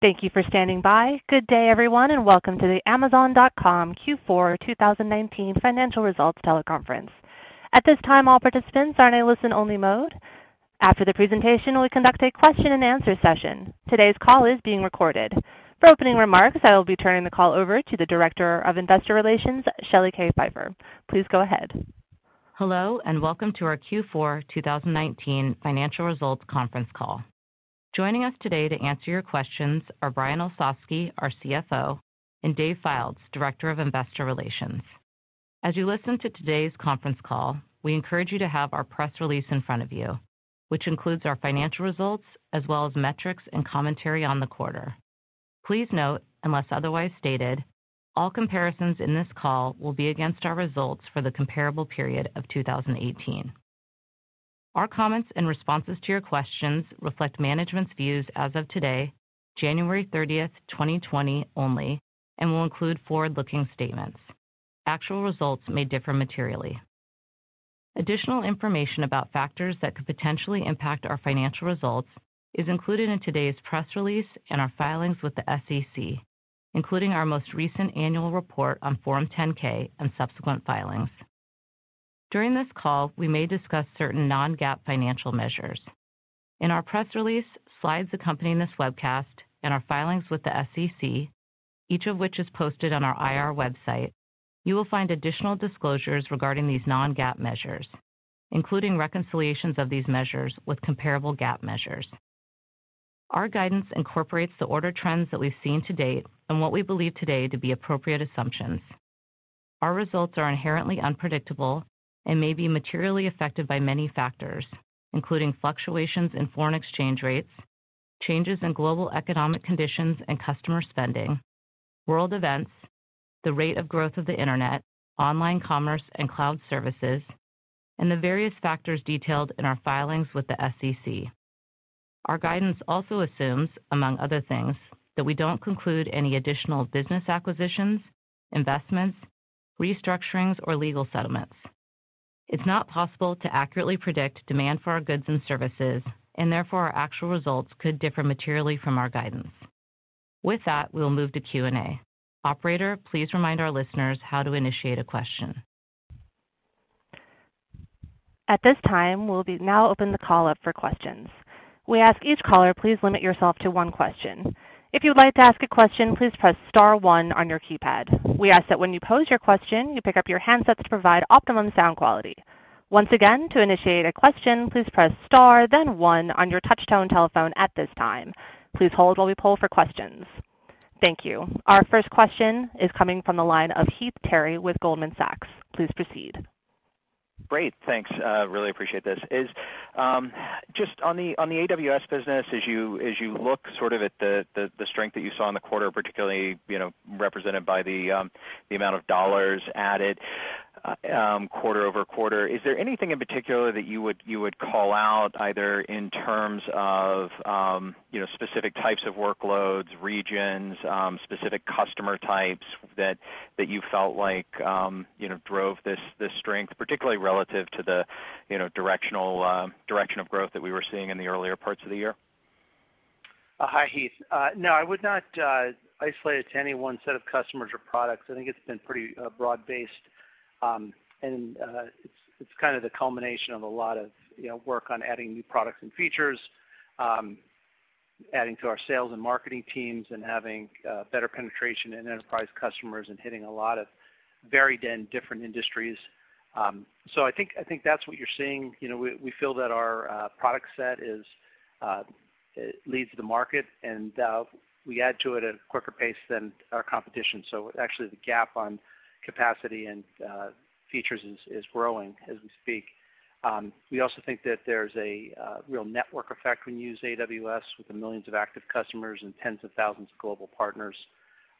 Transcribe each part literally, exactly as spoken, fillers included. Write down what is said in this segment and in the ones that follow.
Thank you for standing by. Good day, everyone, and welcome to the Amazon dot com Q four twenty nineteen Financial Results Teleconference. At this time, all participants are in a listen-only mode. After the presentation, we'll conduct a question-and-answer session. Today's call is being recorded. For opening remarks, I will be turning the call over to the Director of Investor Relations, Shelley K. Pfeiffer. Please go ahead. Hello, and welcome to our Q four twenty nineteen Financial Results Conference Call. Joining us today to answer your questions are Brian Olsavsky, our C F O, and Dave Fildes, Director of Investor Relations. As you listen to today's conference call, we encourage you to have our press release in front of you, which includes our financial results as well as metrics and commentary on the quarter. Please note, unless otherwise stated, all comparisons in this call will be against our results for the comparable period of two thousand eighteen. Our comments and responses to your questions reflect management's views as of today, January thirtieth, twenty twenty only, and will include forward-looking statements. Actual results may differ materially. Additional information about factors that could potentially impact our financial results is included in today's press release and our filings with the S E C, including our most recent annual report on Form ten K and subsequent filings. During this call, we may discuss certain non-GAAP financial measures. In our press release, slides accompanying this webcast, and our filings with the S E C, each of which is posted on our I R website, you will find additional disclosures regarding these non-GAAP measures, including reconciliations of these measures with comparable GAAP measures. Our guidance incorporates the order trends that we've seen to date and what we believe today to be appropriate assumptions. Our results are inherently unpredictable and may be materially affected by many factors, including fluctuations in foreign exchange rates, changes in global economic conditions and customer spending, world events, the rate of growth of the internet, online commerce and cloud services, and the various factors detailed in our filings with the S E C. Our guidance also assumes, among other things, that we don't conclude any additional business acquisitions, investments, restructurings, or legal settlements. It's not possible to accurately predict demand for our goods and services, and therefore our actual results could differ materially from our guidance. With that, we'll move to Q and A. Operator, please remind our listeners how to initiate a question. At this time, we'll be now open the call up for questions. We ask each caller, please limit yourself to one question. If you would like to ask a question, please press star one on your keypad. We ask that when you pose your question, you pick up your handsets to provide optimum sound quality. Once again, to initiate a question, please press star, then one on your touch-tone telephone at this time. Please hold while we poll for questions. Thank you. Our first question is coming from the line of Heath Terry with Goldman Sachs. Please proceed. Great, thanks. Uh, really appreciate this. Is um, just on the on the A W S business, as you as you look sort of at the, the, the strength that you saw in the quarter, particularly you know represented by the um, the amount of dollars added uh, um, quarter over quarter. Is there anything in particular that you would you would call out either in terms of um, you know specific types of workloads, regions, um, specific customer types that that you felt like um, you know drove this this strength, particularly relative relative to the, you know, directional uh, direction of growth that we were seeing in the earlier parts of the year? Uh, hi, Heath. Uh, no, I would not uh, isolate it to any one set of customers or products. I think it's been pretty uh, broad-based, um, and uh, it's it's kind of the culmination of a lot of you know work on adding new products and features, um, adding to our sales and marketing teams, and having uh, better penetration in enterprise customers and hitting a lot of varied and different industries. Um, so I think I think that's what you're seeing. You know, we, we feel that our uh, product set is uh, it leads the market, and uh, we add to it at a quicker pace than our competition. So actually, the gap on capacity and uh, features is, is growing as we speak. Um, we also think that there's a uh, real network effect when you use A W S with the millions of active customers and tens of thousands of global partners.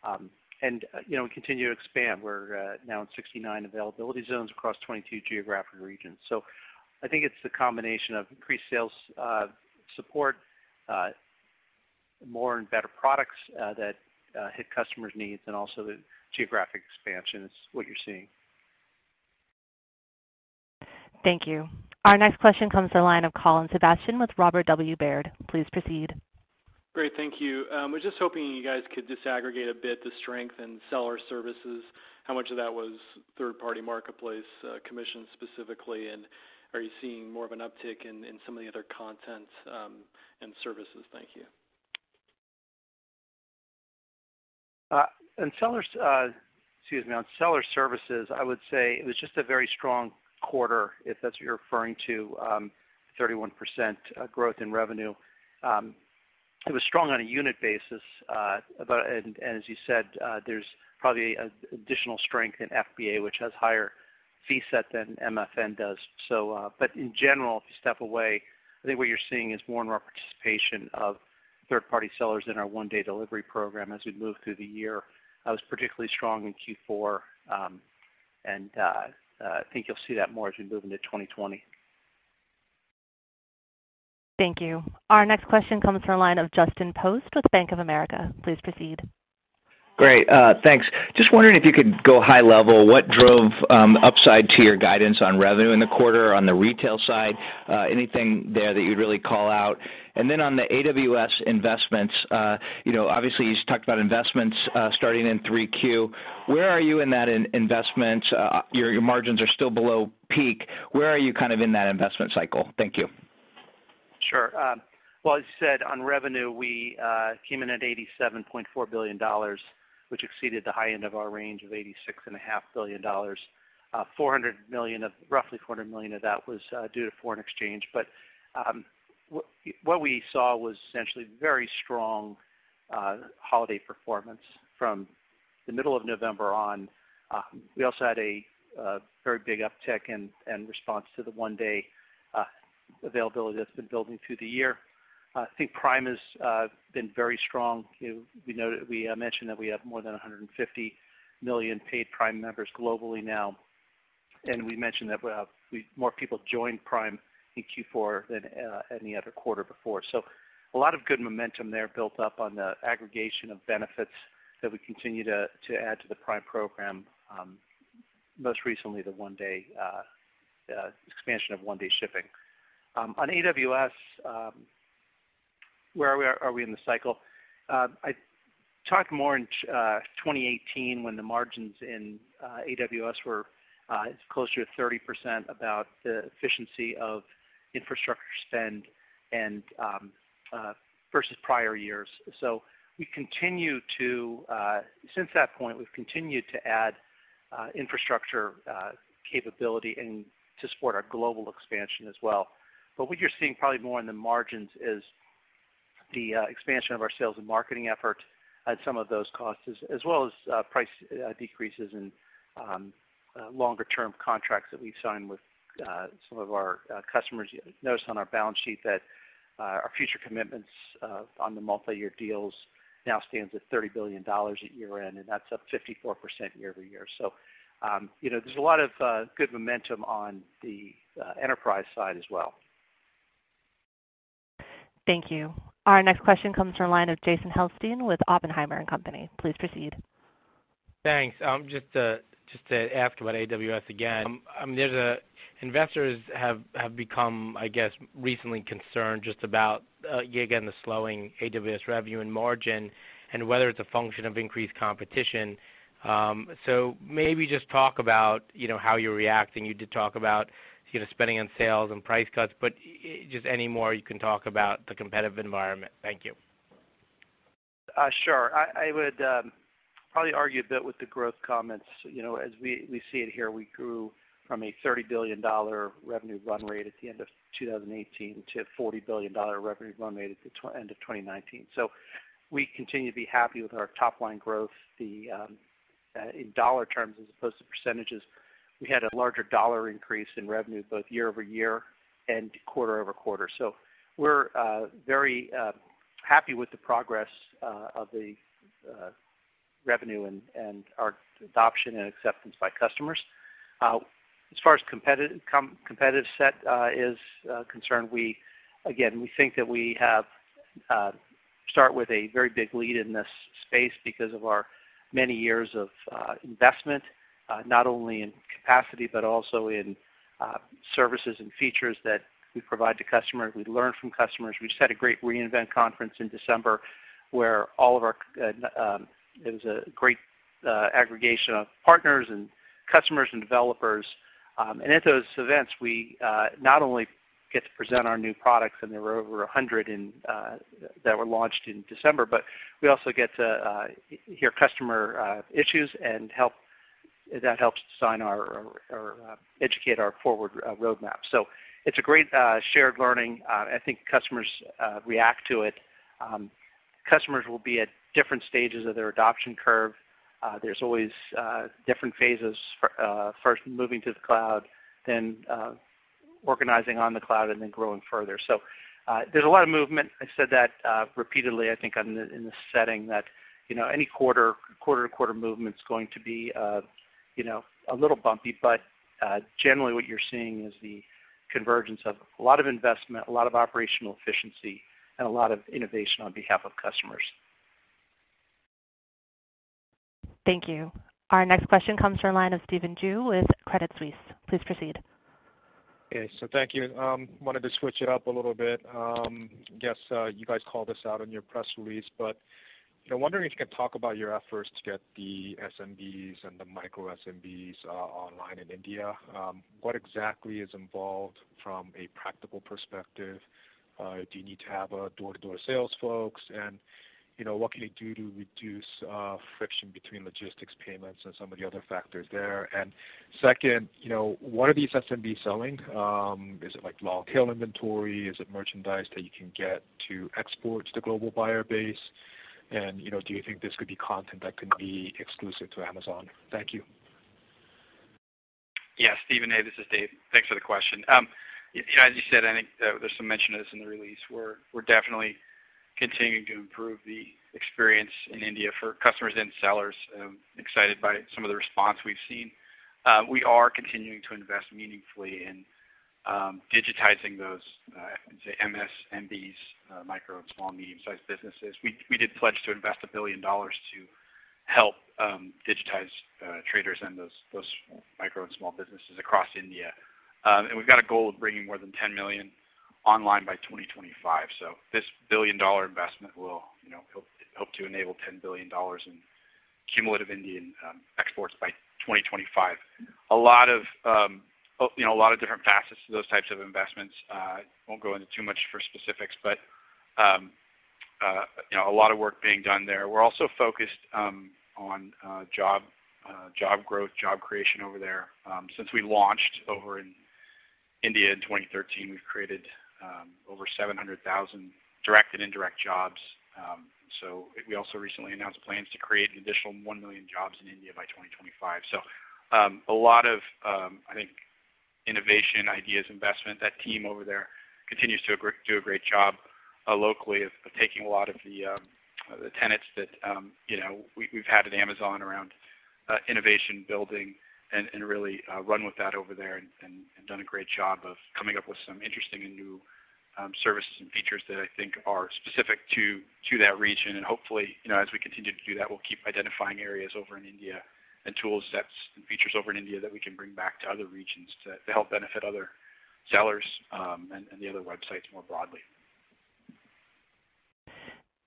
Um, And, you know, we continue to expand. We're uh, now in sixty-nine availability zones across twenty-two geographic regions. So I think it's the combination of increased sales uh, support, uh, more and better products uh, that uh, hit customers' needs, and also the geographic expansion is what you're seeing. Thank you. Our next question comes to the line of Colin Sebastian with Robert W. Baird. Please proceed. Great, thank you. Um, I was just hoping you guys could disaggregate a bit the strength in seller services. How much of that was third-party marketplace uh, commissions specifically, and are you seeing more of an uptick in, in some of the other content um, and services? Thank you. Uh, and sellers, uh, excuse me, on seller services, I would say it was just a very strong quarter, if that's what you're referring to, um, thirty-one percent uh, growth in revenue. Um, it was strong on a unit basis, uh, about, and, and as you said, uh, there's probably a, additional strength in F B A, which has higher fee set than M F N does. So, uh, but in general, if you step away, I think what you're seeing is more and more participation of third-party sellers in our one-day delivery program as we move through the year. I was particularly strong in Q four, um, and uh, uh, I think you'll see that more as we move into twenty twenty. Thank you. Our next question comes from the line of Justin Post with Bank of America. Please proceed. Great. Uh, thanks. Just wondering if you could go high level. What drove um, upside to your guidance on revenue in the quarter on the retail side? Uh, anything there that you'd really call out? And then on the A W S investments, uh, you know, obviously you talked about investments uh, starting in three Q. Where are you in that in investment? Uh, your, your margins are still below peak. Where are you kind of in that investment cycle? Thank you. Sure. Um, well, as you said, on revenue, we uh, came in at eighty-seven point four billion dollars. Which exceeded the high end of our range of eighty-six point five billion dollars. Uh, four hundred million dollars of, roughly four hundred million dollars of that was uh, due to foreign exchange. But um, wh- what we saw was essentially very strong uh, holiday performance from the middle of November on. Uh, we also had a uh, very big uptick in, in response to the one-day uh, availability that's been building through the year. I think Prime has uh, been very strong. You know, we noted, we uh, mentioned that we have more than one hundred fifty million paid Prime members globally now, and we mentioned that uh, we, more people joined Prime in Q four than uh, any other quarter before. So a lot of good momentum there built up on the aggregation of benefits that we continue to, to add to the Prime program, um, most recently the one-day uh, uh, expansion of one-day shipping. Um, on A W S, um, where are we, are we in the cycle? Uh, I talked more in uh, twenty eighteen when the margins in uh, A W S were uh, closer to thirty percent about the efficiency of infrastructure spend and um, uh, versus prior years. So we continue to, uh, since that point, we've continued to add uh, infrastructure uh, capability and to support our global expansion as well. But what you're seeing probably more in the margins is the uh, expansion of our sales and marketing effort and some of those costs, as, as well as uh, price uh, decreases and um, uh, longer-term contracts that we've signed with uh, some of our uh, customers. You notice on our balance sheet that uh, our future commitments uh, on the multi-year deals now stands at thirty billion dollars at year-end, and that's up fifty-four percent year-over-year. So, um, you know, there's a lot of uh, good momentum on the uh, enterprise side as well. Thank you. Our next question comes from the line of Jason Helstein with Oppenheimer and Company. Please proceed. Thanks. Um, just to, just to ask about A W S again. Um, I mean, there's a investors have, have become, I guess, recently concerned just about uh, again the slowing A W S revenue and margin, and whether it's a function of increased competition. Um, so maybe just talk about you know how you're reacting. You did talk about. You know, spending on sales and price cuts, but just any more you can talk about the competitive environment. Thank you. Uh, sure. I, I would um, probably argue a bit with the growth comments. You know, as we, we see it here, we grew from a thirty billion dollars revenue run rate at the end of two thousand eighteen to forty billion dollars revenue run rate at the tw- end of twenty nineteen. So we continue to be happy with our top-line growth the um, uh, in dollar terms as opposed to percentages. We had a larger dollar increase in revenue both year over year and quarter over quarter. So we're uh, very uh, happy with the progress uh, of the uh, revenue and, and our adoption and acceptance by customers. Uh, as far as competitive com- competitive set uh, is uh, concerned, we again we think that we have uh, start with a very big lead in this space because of our many years of uh, investment. Uh, not only in capacity, but also in uh, services and features that we provide to customers. We learn from customers. We just had a great reInvent conference in December where all of our uh, – um, it was a great uh, aggregation of partners and customers and developers. Um, and at those events, we uh, not only get to present our new products, and there were over one hundred in, uh, that were launched in December, but we also get to uh, hear customer uh, issues and help. That helps design our or, or uh, educate our forward uh, roadmap. So it's a great uh, shared learning. Uh, I think customers uh, react to it. Um, customers will be at different stages of their adoption curve. Uh, there's always uh, different phases, for, uh, first moving to the cloud, then uh, organizing on the cloud, and then growing further. So uh, there's a lot of movement. I said that uh, repeatedly, I think, on the, in this setting that, you know, any quarter, quarter-to-quarter movement is going to be, uh, you know, a little bumpy, but uh, generally what you're seeing is the convergence of a lot of investment, a lot of operational efficiency, and a lot of innovation on behalf of customers. Thank you. Our next question comes from the line of Stephen Ju with Credit Suisse. Please proceed. Okay, so thank you. Um, wanted to switch it up a little bit. Um, I guess uh, you guys called this out in your press release, but you know, wondering if you can talk about your efforts to get the S M Bs and the micro S M Bs uh, online in India. Um, what exactly is involved from a practical perspective? Uh, do you need to have a door-to-door sales folks, and you know, what can you do to reduce uh, friction between logistics, payments, and some of the other factors there? And second, you know, what are these S M Bs selling? Um, is it like long tail inventory? Is it merchandise that you can get to export to the global buyer base? And you know, do you think this could be content that could be exclusive to Amazon? Thank you. Yeah, Stephen, hey, this is Dave. Thanks for the question. Um, you know, as you said, I think uh, there's some mention of this in the release. We're we're definitely continuing to improve the experience in India for customers and sellers. Um, excited by some of the response we've seen. Uh, we are continuing to invest meaningfully in um, digitizing those uh, say M S M Bs, uh, micro and small and medium-sized businesses. We, we did pledge to invest a billion dollars to help um, digitize uh, traders and those, those micro and small businesses across India. Um, and we've got a goal of bringing more than ten million online by twenty twenty-five. So this billion-dollar investment will, you know, hope, hope to enable ten billion dollars in cumulative Indian um, exports by twenty twenty-five. A lot of, um, you know, a lot of different facets to those types of investments. Uh, won't go into too much for specifics, but um, uh, you know, a lot of work being done there. We're also focused um, on uh, job, uh, job growth, job creation over there. Um, since we launched over in India in twenty thirteen, we've created Um, over seven hundred thousand direct and indirect jobs. Um, so we also recently announced plans to create an additional one million jobs in India by twenty twenty-five. So um, a lot of, um, I think, innovation, ideas, investment. That team over there continues to do a great job uh, locally of, of taking a lot of the, um, uh, the tenets that, um, you know, we, we've had at Amazon around uh, innovation building, And, and really uh, run with that over there, and, and, and done a great job of coming up with some interesting and new um, services and features that I think are specific to to that region. And hopefully, you know, as we continue to do that, we'll keep identifying areas over in India and tool sets and features over in India that we can bring back to other regions to, to help benefit other sellers um, and, and the other websites more broadly.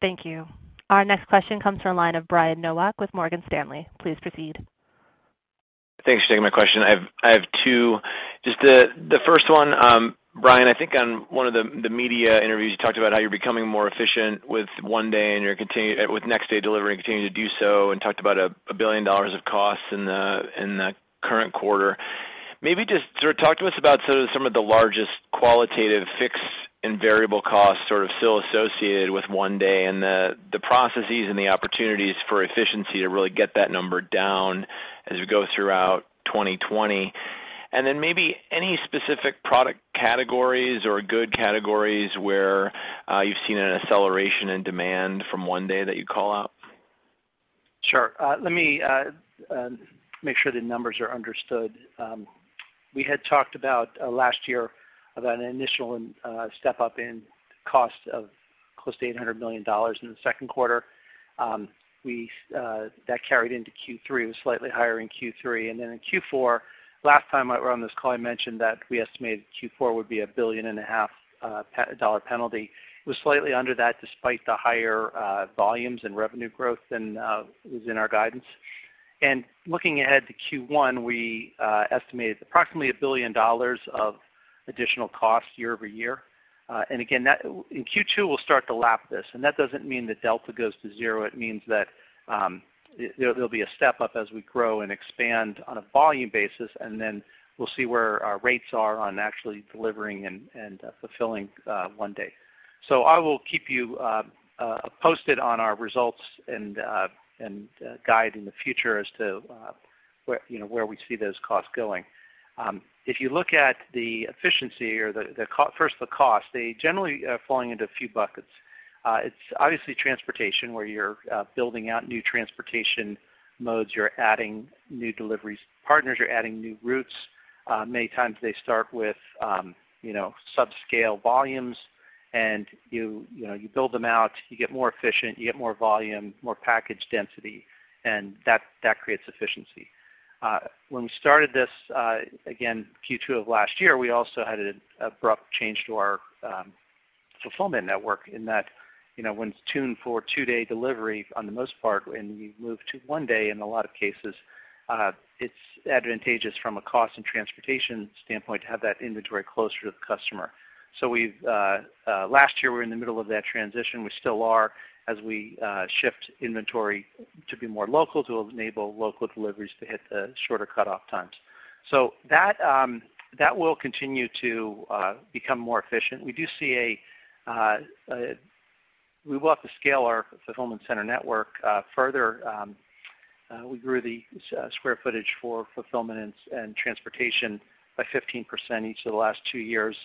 Thank you. Our next question comes from the line of Brian Nowak with Morgan Stanley. Please proceed. Thanks for taking my question. I have I have two. Just the the first one, um, Brian. I think on one of the the media interviews, you talked about how you're becoming more efficient with one day and you're continue with next day delivery, and continue to do so, and talked about a, a billion dollars of costs in the in the current quarter. Maybe just sort of talk to us about sort of some of the largest qualitative fixed and variable costs sort of still associated with one day, and the, the processes and the opportunities for efficiency to really get that number down as we go throughout twenty twenty. And then maybe any specific product categories or good categories where uh, you've seen an acceleration in demand from one day that you call out? Sure. Uh, let me uh, uh, make sure the numbers are understood. Um, we had talked about uh, last year about an initial uh, step up in cost of close to eight hundred million dollars in the second quarter. Um, we uh, that carried into Q three, was slightly higher in Q three, and then in Q four Last time we were on this call, I mentioned that we estimated Q four would be a billion and a half uh, dollar penalty. It was slightly under that, despite the higher uh, volumes and revenue growth than uh, was in our guidance. And looking ahead to Q one, we uh, estimated approximately a billion dollars of additional costs year over year. Uh, and again, that, in Q two, we'll start to lap this. And that doesn't mean the delta goes to zero. It means that um, there will be a step up as we grow and expand on a volume basis, and then we'll see where our rates are on actually delivering and, and uh, fulfilling uh, one day. So I will keep you uh, uh, posted on our results and uh, and uh, guide in the future as to uh, where you know where we see those costs going. Um, if you look at the efficiency or the, the co first the cost, they generally are falling into a few buckets. Uh, it's obviously transportation, where you're uh, building out new transportation modes, you're adding new deliveries partners, you're adding new routes. Uh, many times they start with um, you know subscale volumes, and you you know you build them out, you get more efficient, you get more volume, more package density, and that that creates efficiency. Uh, when we started this uh, again Q two of last year, we also had an abrupt change to our um, fulfillment network, in that you know when it's tuned for two-day delivery on the most part, and you move to one day in a lot of cases, uh, it's advantageous from a cost and transportation standpoint to have that inventory closer to the customer. So we've uh, uh, last year we were in the middle of that transition. We still are, as we uh, shift inventory to be more local to enable local deliveries to hit the shorter cutoff times. So that um, that will continue to uh, become more efficient. We do see a, uh, a we will have to scale our fulfillment center network uh, further. Um, uh, we grew the uh, square footage for fulfillment and, and transportation by fifteen percent each of the last two years.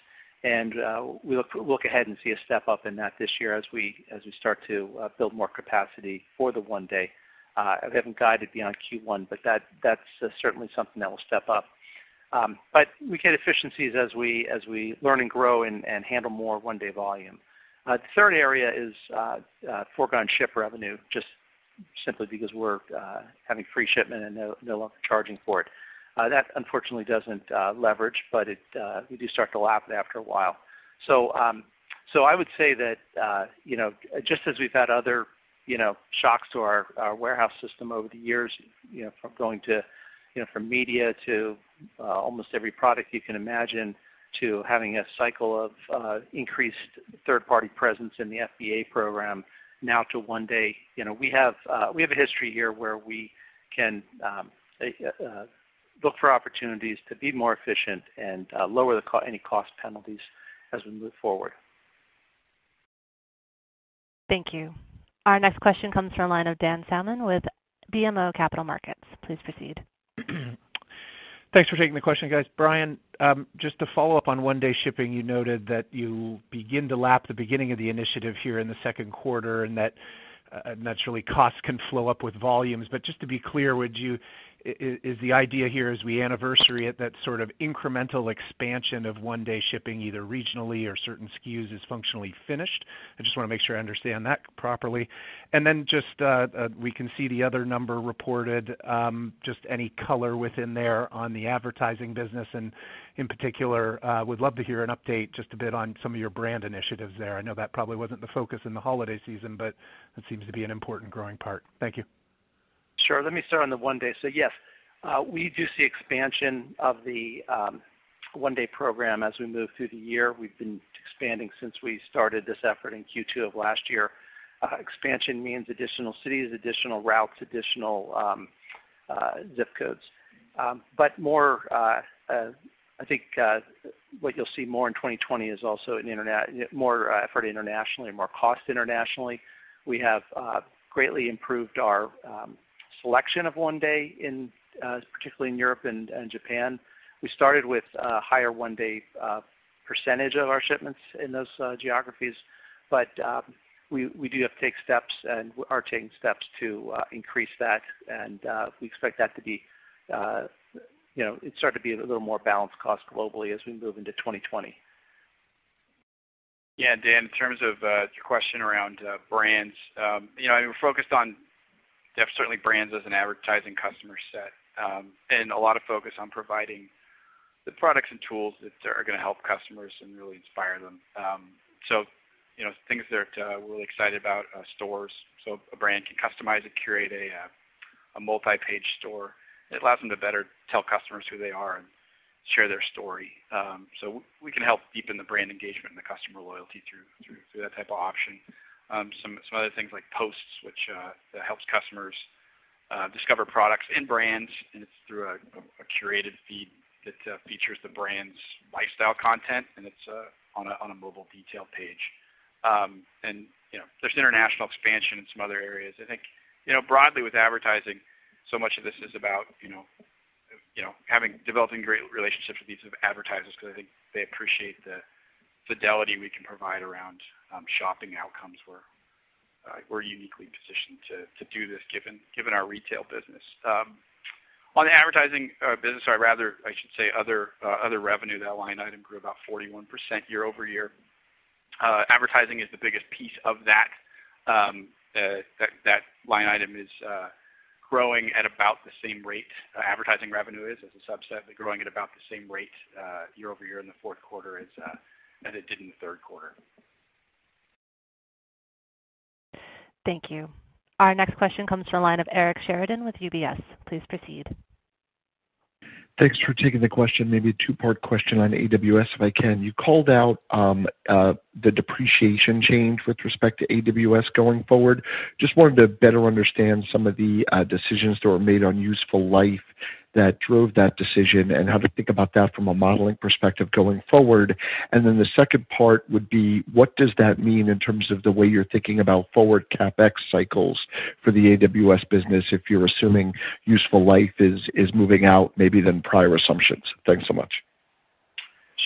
And uh, we look, look ahead and see a step up in that this year as we as we start to uh, build more capacity for the one day. Uh, we haven't guided beyond Q one, but that that's uh, certainly something that will step up. Um, but we get efficiencies as we as we learn and grow and, and handle more one day volume. Uh, the third area is uh, uh, foregone ship revenue, just simply because we're uh, having free shipment and no, no longer charging for it. Uh, that unfortunately doesn't uh, leverage, but it, uh, we do start to lap it after a while. So, um, so I would say that uh, you know, just as we've had other you know shocks to our, our warehouse system over the years, you know, from going to you know from media to uh, almost every product you can imagine, to having a cycle of uh, increased third-party presence in the F B A program, now to one day. You know, we have uh, we have a history here where we can. Um, uh, look for opportunities to be more efficient and uh, lower the co any cost penalties as we move forward. Thank you. Our next question comes from the line of Dan Salmon with B M O Capital Markets. Please proceed. Thanks for taking the question, guys. Brian, um, just to follow up on one-day shipping, you noted that you begin to lap the beginning of the initiative here in the second quarter, and that uh, naturally costs can flow up with volumes. But just to be clear, would you is the idea here as we anniversary it that sort of incremental expansion of one-day shipping either regionally or certain S K Us is functionally finished? I just want to make sure I understand that properly. And then just uh, uh, we can see the other number reported, um, just any color within there on the advertising business, and in particular uh, would love to hear an update just a bit on some of your brand initiatives there. I know that probably wasn't the focus in the holiday season, but it seems to be an important growing part. Thank you. Sure. Let me start on the one day. So yes, uh, we do see expansion of the um, one day program as we move through the year. We've been expanding since we started this effort in Q two of last year. Uh, expansion means additional cities, additional routes, additional um, uh, zip codes. Um, but more, uh, uh, I think uh, what you'll see more in twenty twenty is also an interna- more uh, effort internationally, more cost internationally. We have uh, greatly improved our um, selection of one day, in, uh, particularly in Europe and, and Japan. We started with a higher one day uh, percentage of our shipments in those uh, geographies, but um, we, we do have to take steps and are taking steps to uh, increase that, and uh, we expect that to be, uh, you know, it started to be a little more balanced cost globally as we move into twenty twenty. Yeah, Dan, in terms of uh, your question around uh, brands, um, you know, I mean, we're focused on Def, certainly brands as an advertising customer set. um, and a lot of focus on providing the products and tools that are going to help customers and really inspire them. Um, so, you know, things that uh, we're really excited about, uh, stores. So a brand can customize and curate a, uh, a multi-page store. It allows them to better tell customers who they are and share their story. Um, so we can help deepen the brand engagement and the customer loyalty through through, through that type of option. Um, some, some other things like posts, which uh, that helps customers uh, discover products and brands, and it's through a, a curated feed that uh, features the brand's lifestyle content, and it's uh, on, a, on a mobile detail page. Um, and you know, there's international expansion in some other areas. I think you know broadly with advertising, so much of this is about you know you know having developing great relationships with these advertisers, because I think they appreciate the fidelity we can provide around um, shopping outcomes. We're, uh, we're uniquely positioned to, to do this given given our retail business. Um, on the advertising uh, business, or rather I should say other uh, other revenue, that line item grew about forty-one percent year over year. Uh, advertising is the biggest piece of that. Um, uh, that, that line item is uh, growing at about the same rate. Uh, advertising revenue is, as a subset, but growing at about the same rate uh, year over year in the fourth quarter as uh, as it did in the third quarter. Thank you. Our next question comes from the line of Eric Sheridan with U B S. Please proceed. Thanks for taking the question. Maybe a two-part question on A W S if I can. You called out um, uh, the depreciation change with respect to A W S going forward. Just wanted to better understand some of the uh, decisions that were made on useful life that drove that decision and how to think about that from a modeling perspective going forward. And then the second part would be, what does that mean in terms of the way you're thinking about forward CapEx cycles for the A W S business if you're assuming useful life is, is moving out maybe than prior assumptions? Thanks so much.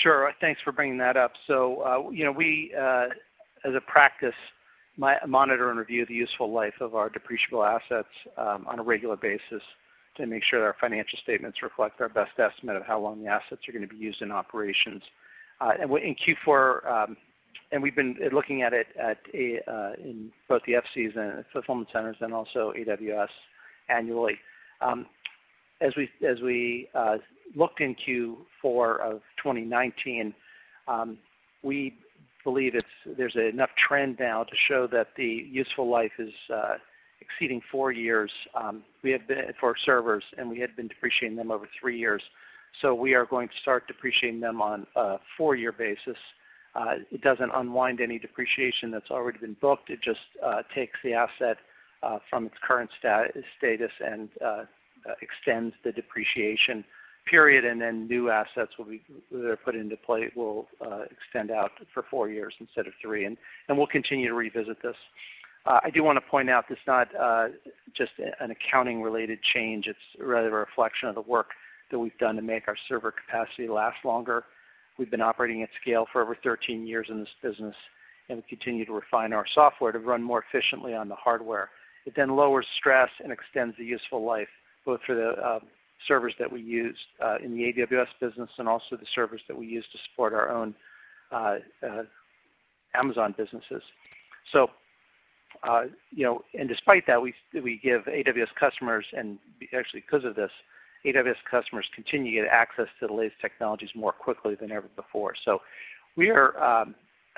Sure. Thanks for bringing that up. So, uh, you know, we, uh, as a practice, my, monitor and review the useful life of our depreciable assets um, on a regular basis, to make sure that our financial statements reflect our best estimate of how long the assets are going to be used in operations. Uh, and in Q four, um, and we've been looking at it at a, uh, in both the F Cs and fulfillment centers, and also A W S annually. Um, as we as we uh, looked in Q four of twenty nineteen, um, we believe it's there's enough trend now to show that the useful life is Uh, exceeding four years um, we have been for servers, and we had been depreciating them over three years. So we are going to start depreciating them on a four-year basis. Uh, it doesn't unwind any depreciation that's already been booked. It just uh, takes the asset uh, from its current stat- status and uh, extends the depreciation period, and then new assets will be that are put into play will uh, extend out for four years instead of three. And, and we'll continue to revisit this. Uh, I do want to point out it's not uh, just an accounting-related change. It's rather a reflection of the work that we've done to make our server capacity last longer. We've been operating at scale for over thirteen years in this business, and we continue to refine our software to run more efficiently on the hardware. It then lowers stress and extends the useful life, both for the uh, servers that we use uh, in the A W S business and also the servers that we use to support our own uh, uh, Amazon businesses. So, Uh, you know, and despite that, we we give A W S customers, and actually because of this, A W S customers continue to get access to the latest technologies more quickly than ever before. So we are um,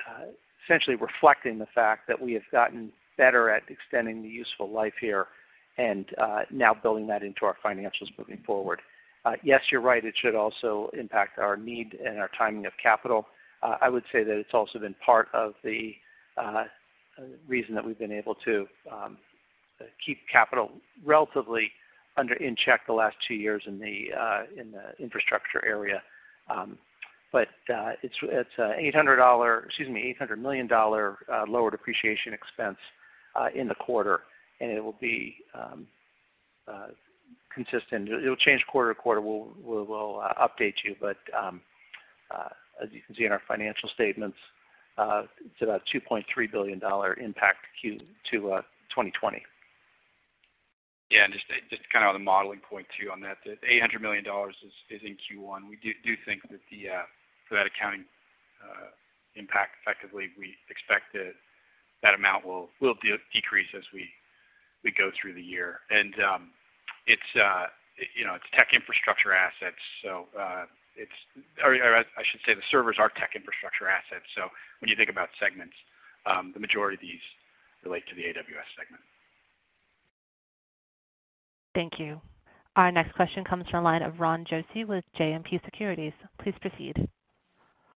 uh, essentially reflecting the fact that we have gotten better at extending the useful life here, and uh, now building that into our financials moving forward. Uh, yes, you're right, it should also impact our need and our timing of capital. Uh, I would say that it's also been part of the uh, reason that we've been able to um, keep capital relatively under in check the last two years in the uh, in the infrastructure area, um, but uh, it's it's an eight hundred dollars excuse me eight hundred million dollars uh, lower depreciation expense uh, in the quarter, and it will be um, uh, consistent. It will change quarter to quarter. We'll we'll, we'll uh, update you, but um, uh, as you can see in our financial statements, Uh, it's about two point three billion dollars impact Q to uh, twenty twenty. Yeah, and just just kind of on the modeling point too on that, the eight hundred million dollars is, is in Q one. We do do think that the uh, for that accounting uh, impact, effectively, we expect that that amount will will de- decrease as we we go through the year. And um, it's uh, you know, it's tech infrastructure assets. So uh, it's, or, or I should say the servers are tech infrastructure assets. So when you think about segments, um, the majority of these relate to the A W S segment. Thank you. Our next question comes from the line of Ron Josie with J M P Securities. Please proceed.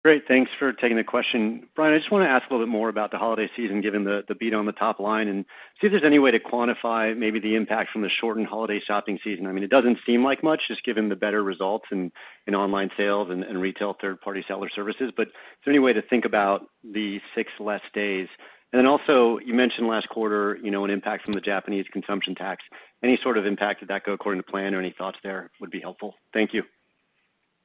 Great. Thanks for taking the question. Brian, I just want to ask a little bit more about the holiday season, given the, the beat on the top line, and see if there's any way to quantify maybe the impact from the shortened holiday shopping season. I mean, it doesn't seem like much, just given the better results in, in online sales and, and retail third-party seller services, but is there any way to think about the six less days? And then also, you mentioned last quarter, you know, an impact from the Japanese consumption tax. Any sort of impact, did that go according to plan, or any thoughts there would be helpful? Thank you.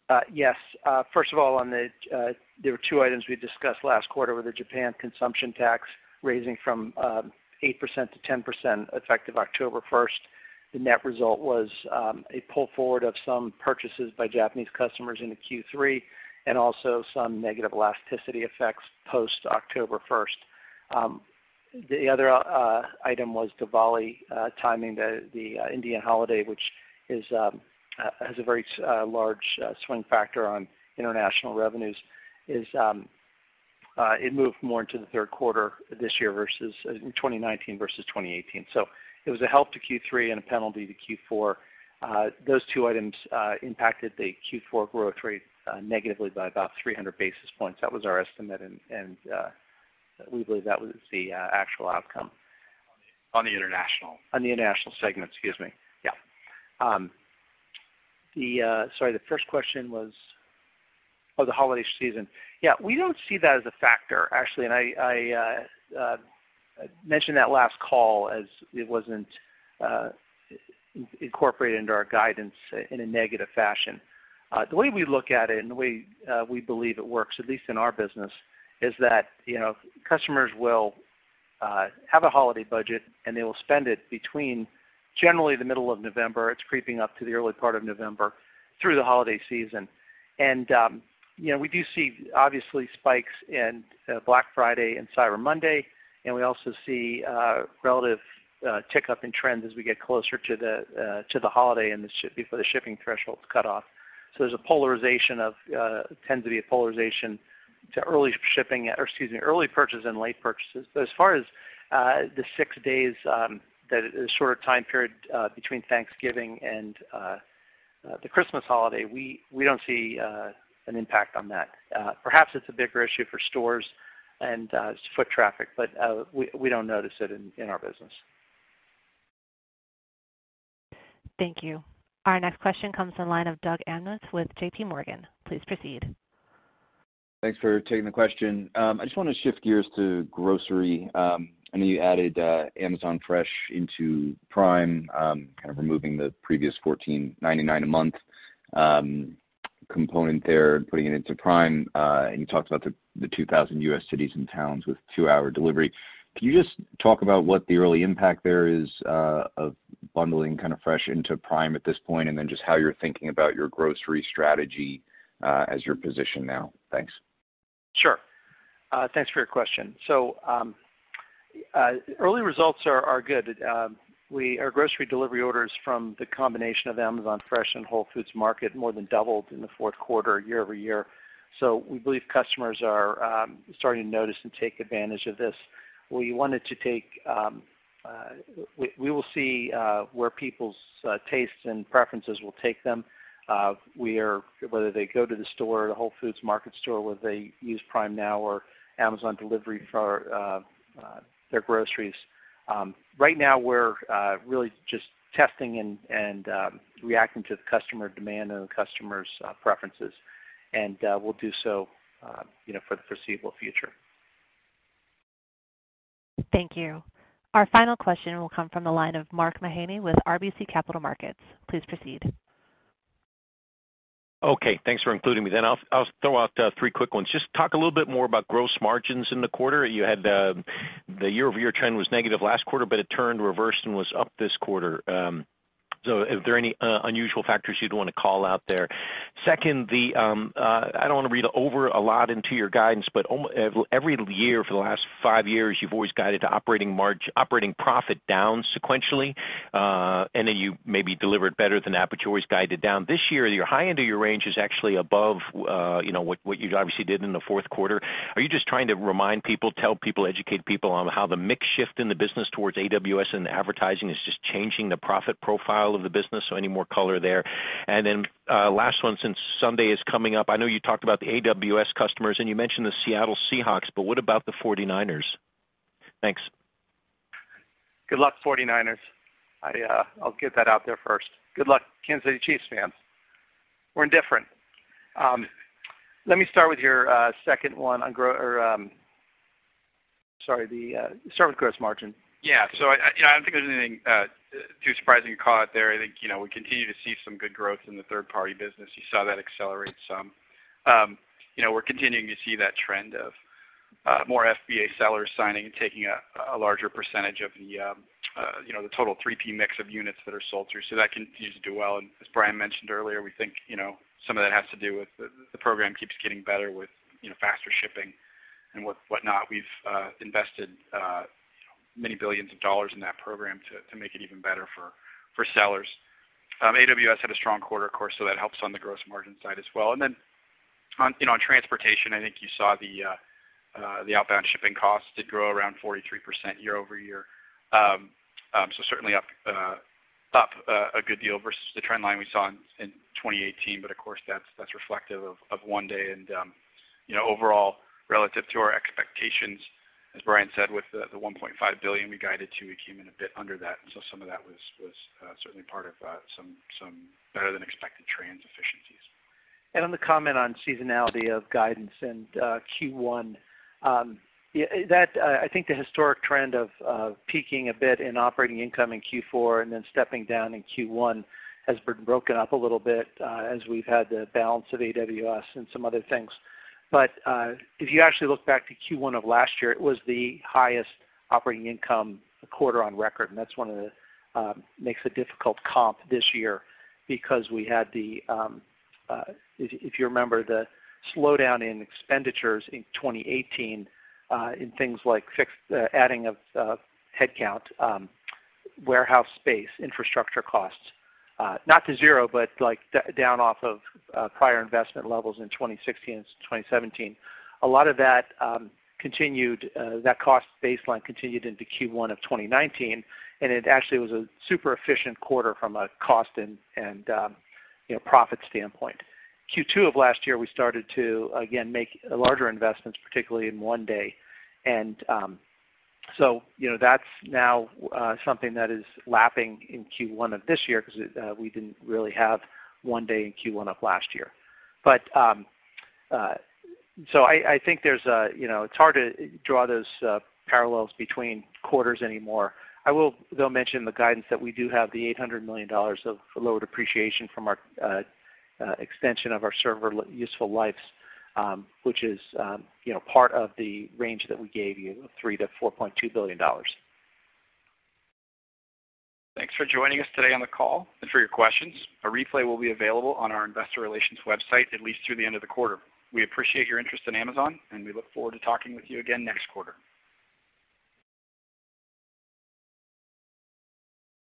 Uh, yes. Uh, first of all, on the uh, there were two items we discussed last quarter with the Japan consumption tax raising from um, eight percent to ten percent effective October first. The net result was um, a pull forward of some purchases by Japanese customers into Q three and also some negative elasticity effects post-October first. Um, the other uh, item was Diwali uh, timing, the, the uh, Indian holiday, which is um, Uh, has a very uh, large uh, swing factor on international revenues, is um, uh, it moved more into the third quarter this year versus uh, twenty nineteen versus twenty eighteen. So it was a help to Q three and a penalty to Q four. Uh, those two items uh, impacted the Q four growth rate uh, negatively by about three hundred basis points. That was our estimate, and, and uh, we believe that was the uh, actual outcome. On the international. On the international segment, excuse me. Yeah. Um, The uh, sorry, the first question was, oh, the holiday season. Yeah, we don't see that as a factor actually, and I, I uh, uh, mentioned that last call as it wasn't uh, incorporated into our guidance in a negative fashion. Uh, the way we look at it and the way uh, we believe it works, at least in our business, is that you know customers will uh, have a holiday budget and they will spend it between. Generally the middle of November, it's creeping up to the early part of November through the holiday season. And, um, you know, we do see obviously spikes in uh, Black Friday and Cyber Monday, and we also see uh, relative uh, tick up in trends as we get closer to the uh, to the holiday and the sh- before the shipping threshold's cut off. So there's a polarization of, uh, tends to be a polarization to early shipping, or excuse me, early purchases and late purchases. But as far as uh, the six days, um, that a shorter time period uh, between Thanksgiving and uh, uh, the Christmas holiday, we, we don't see uh, an impact on that. Uh, perhaps it's a bigger issue for stores and uh, foot traffic, but uh, we, we don't notice it in, in our business. Thank you. Our next question comes from the line of Doug Amnus with J P. Morgan. Please proceed. Thanks for taking the question. Um, I just want to shift gears to grocery. Um, I know you added uh, Amazon Fresh into Prime, um, kind of removing the previous fourteen ninety-nine a month um, component there and putting it into Prime. Uh, and you talked about the, the two thousand U S cities and towns with two-hour delivery. Can you just talk about what the early impact there is uh, of bundling kind of Fresh into Prime at this point, and then just how you're thinking about your grocery strategy uh, as your position now? Thanks. Sure. Uh, thanks for your question. So. Um, Uh, early results are, are good. Uh, we, our grocery delivery orders from the combination of Amazon Fresh and Whole Foods Market more than doubled in the fourth quarter year over year. So we believe customers are um, starting to notice and take advantage of this. We wanted to take, um, uh, we, we will see uh, where people's uh, tastes and preferences will take them. Uh, we are, whether they go to the store, the Whole Foods Market store, whether they use Prime Now or Amazon Delivery for uh, uh, their groceries. Um, right now, we're uh, really just testing and, and um, reacting to the customer demand and the customer's uh, preferences, and uh, we'll do so, uh, you know, for the foreseeable future. Thank you. Our final question will come from the line of Mark Mahaney with R B C Capital Markets. Please proceed. Okay, thanks for including me. Then I'll, I'll throw out uh, three quick ones. Just talk a little bit more about gross margins in the quarter. You had uh, the year-over-year trend was negative last quarter, but it turned reversed and was up this quarter. Um, So if there are any uh, unusual factors you'd want to call out there? Second, the um, uh, I don't want to read over a lot into your guidance, but every year for the last five years, you've always guided to operating margin, operating profit down sequentially, uh, and then you maybe delivered better than that, but you always guided down. This year, your high end of your range is actually above, uh, you know, what, what you obviously did in the fourth quarter. Are you just trying to remind people, tell people, educate people on how the mix shift in the business towards A W S and advertising is just changing the profit profile of the business? So any more color there? And then uh, last one, since Sunday is coming up, I know you talked about the A W S customers and you mentioned the Seattle Seahawks, but what about the forty-niners? Thanks. Good luck, forty-niners. I, uh, I'll get that out there first. Good luck, Kansas City Chiefs fans. We're indifferent. Um, let me start with your uh, second one on grow. Or, um, sorry, the uh, start with gross margin. Yeah, so I, you know, I don't think there's anything uh, too surprising to call out there. I think you know we continue to see some good growth in the third-party business. You saw that accelerate some. Um, you know, we're continuing to see that trend of uh, more F B A sellers signing and taking a, a larger percentage of the um, uh, you know the total three P mix of units that are sold through. So that continues to do well. And as Brian mentioned earlier, we think you know some of that has to do with the, the program keeps getting better with you know faster shipping and what whatnot. We've uh, invested. Uh, many billions of dollars in that program to, to make it even better for, for sellers. Um, A W S had a strong quarter, of course, so that helps on the gross margin side as well. And then on, you know, on transportation, I think you saw the, uh, uh, the outbound shipping costs did grow around forty-three percent year over year. Um, um, so certainly up, uh, up uh, a good deal versus the trend line we saw in, in twenty eighteen, but of course that's, that's reflective of, of one day. And, um, you know, overall, relative to our expectations, as Brian said, with the, the one point five billion dollars we guided to, we came in a bit under that. So some of that was was uh, certainly part of uh, some some better than expected trans efficiencies. And on the comment on seasonality of guidance and uh, Q one, um, yeah, that uh, I think the historic trend of uh, peaking a bit in operating income in Q four and then stepping down in Q one has been broken up a little bit uh, as we've had the balance of A W S and some other things. But uh, if you actually look back to Q one of last year, it was the highest operating income quarter on record, and that's one of the um, makes a difficult comp this year because we had the, um, uh, if, if you remember, the slowdown in expenditures in twenty eighteen uh, in things like fixed uh, adding of uh, headcount, um, warehouse space, infrastructure costs. Uh, not to zero, but like d down off of uh, prior investment levels in twenty sixteen and twenty seventeen. A lot of that um, continued, uh, that cost baseline continued into Q one of twenty nineteen, and it actually was a super efficient quarter from a cost and, and um, you know, profit standpoint. Q two of last year, we started to, again, make larger investments, particularly in one day. And um, So, you know, that's now uh, something that is lapping in Q one of this year because uh, we didn't really have one day in Q one of last year. But um, uh, so I, I think there's a, you know, it's hard to draw those uh, parallels between quarters anymore. I will, though, mention the guidance that we do have the eight hundred million dollars of lower depreciation from our uh, uh, extension of our server useful lives. Um, which is, um, you know, part of the range that we gave you of three to four point two billion dollars. Thanks for joining us today on the call and for your questions. A replay will be available on our investor relations website at least through the end of the quarter. We appreciate your interest in Amazon, and we look forward to talking with you again next quarter.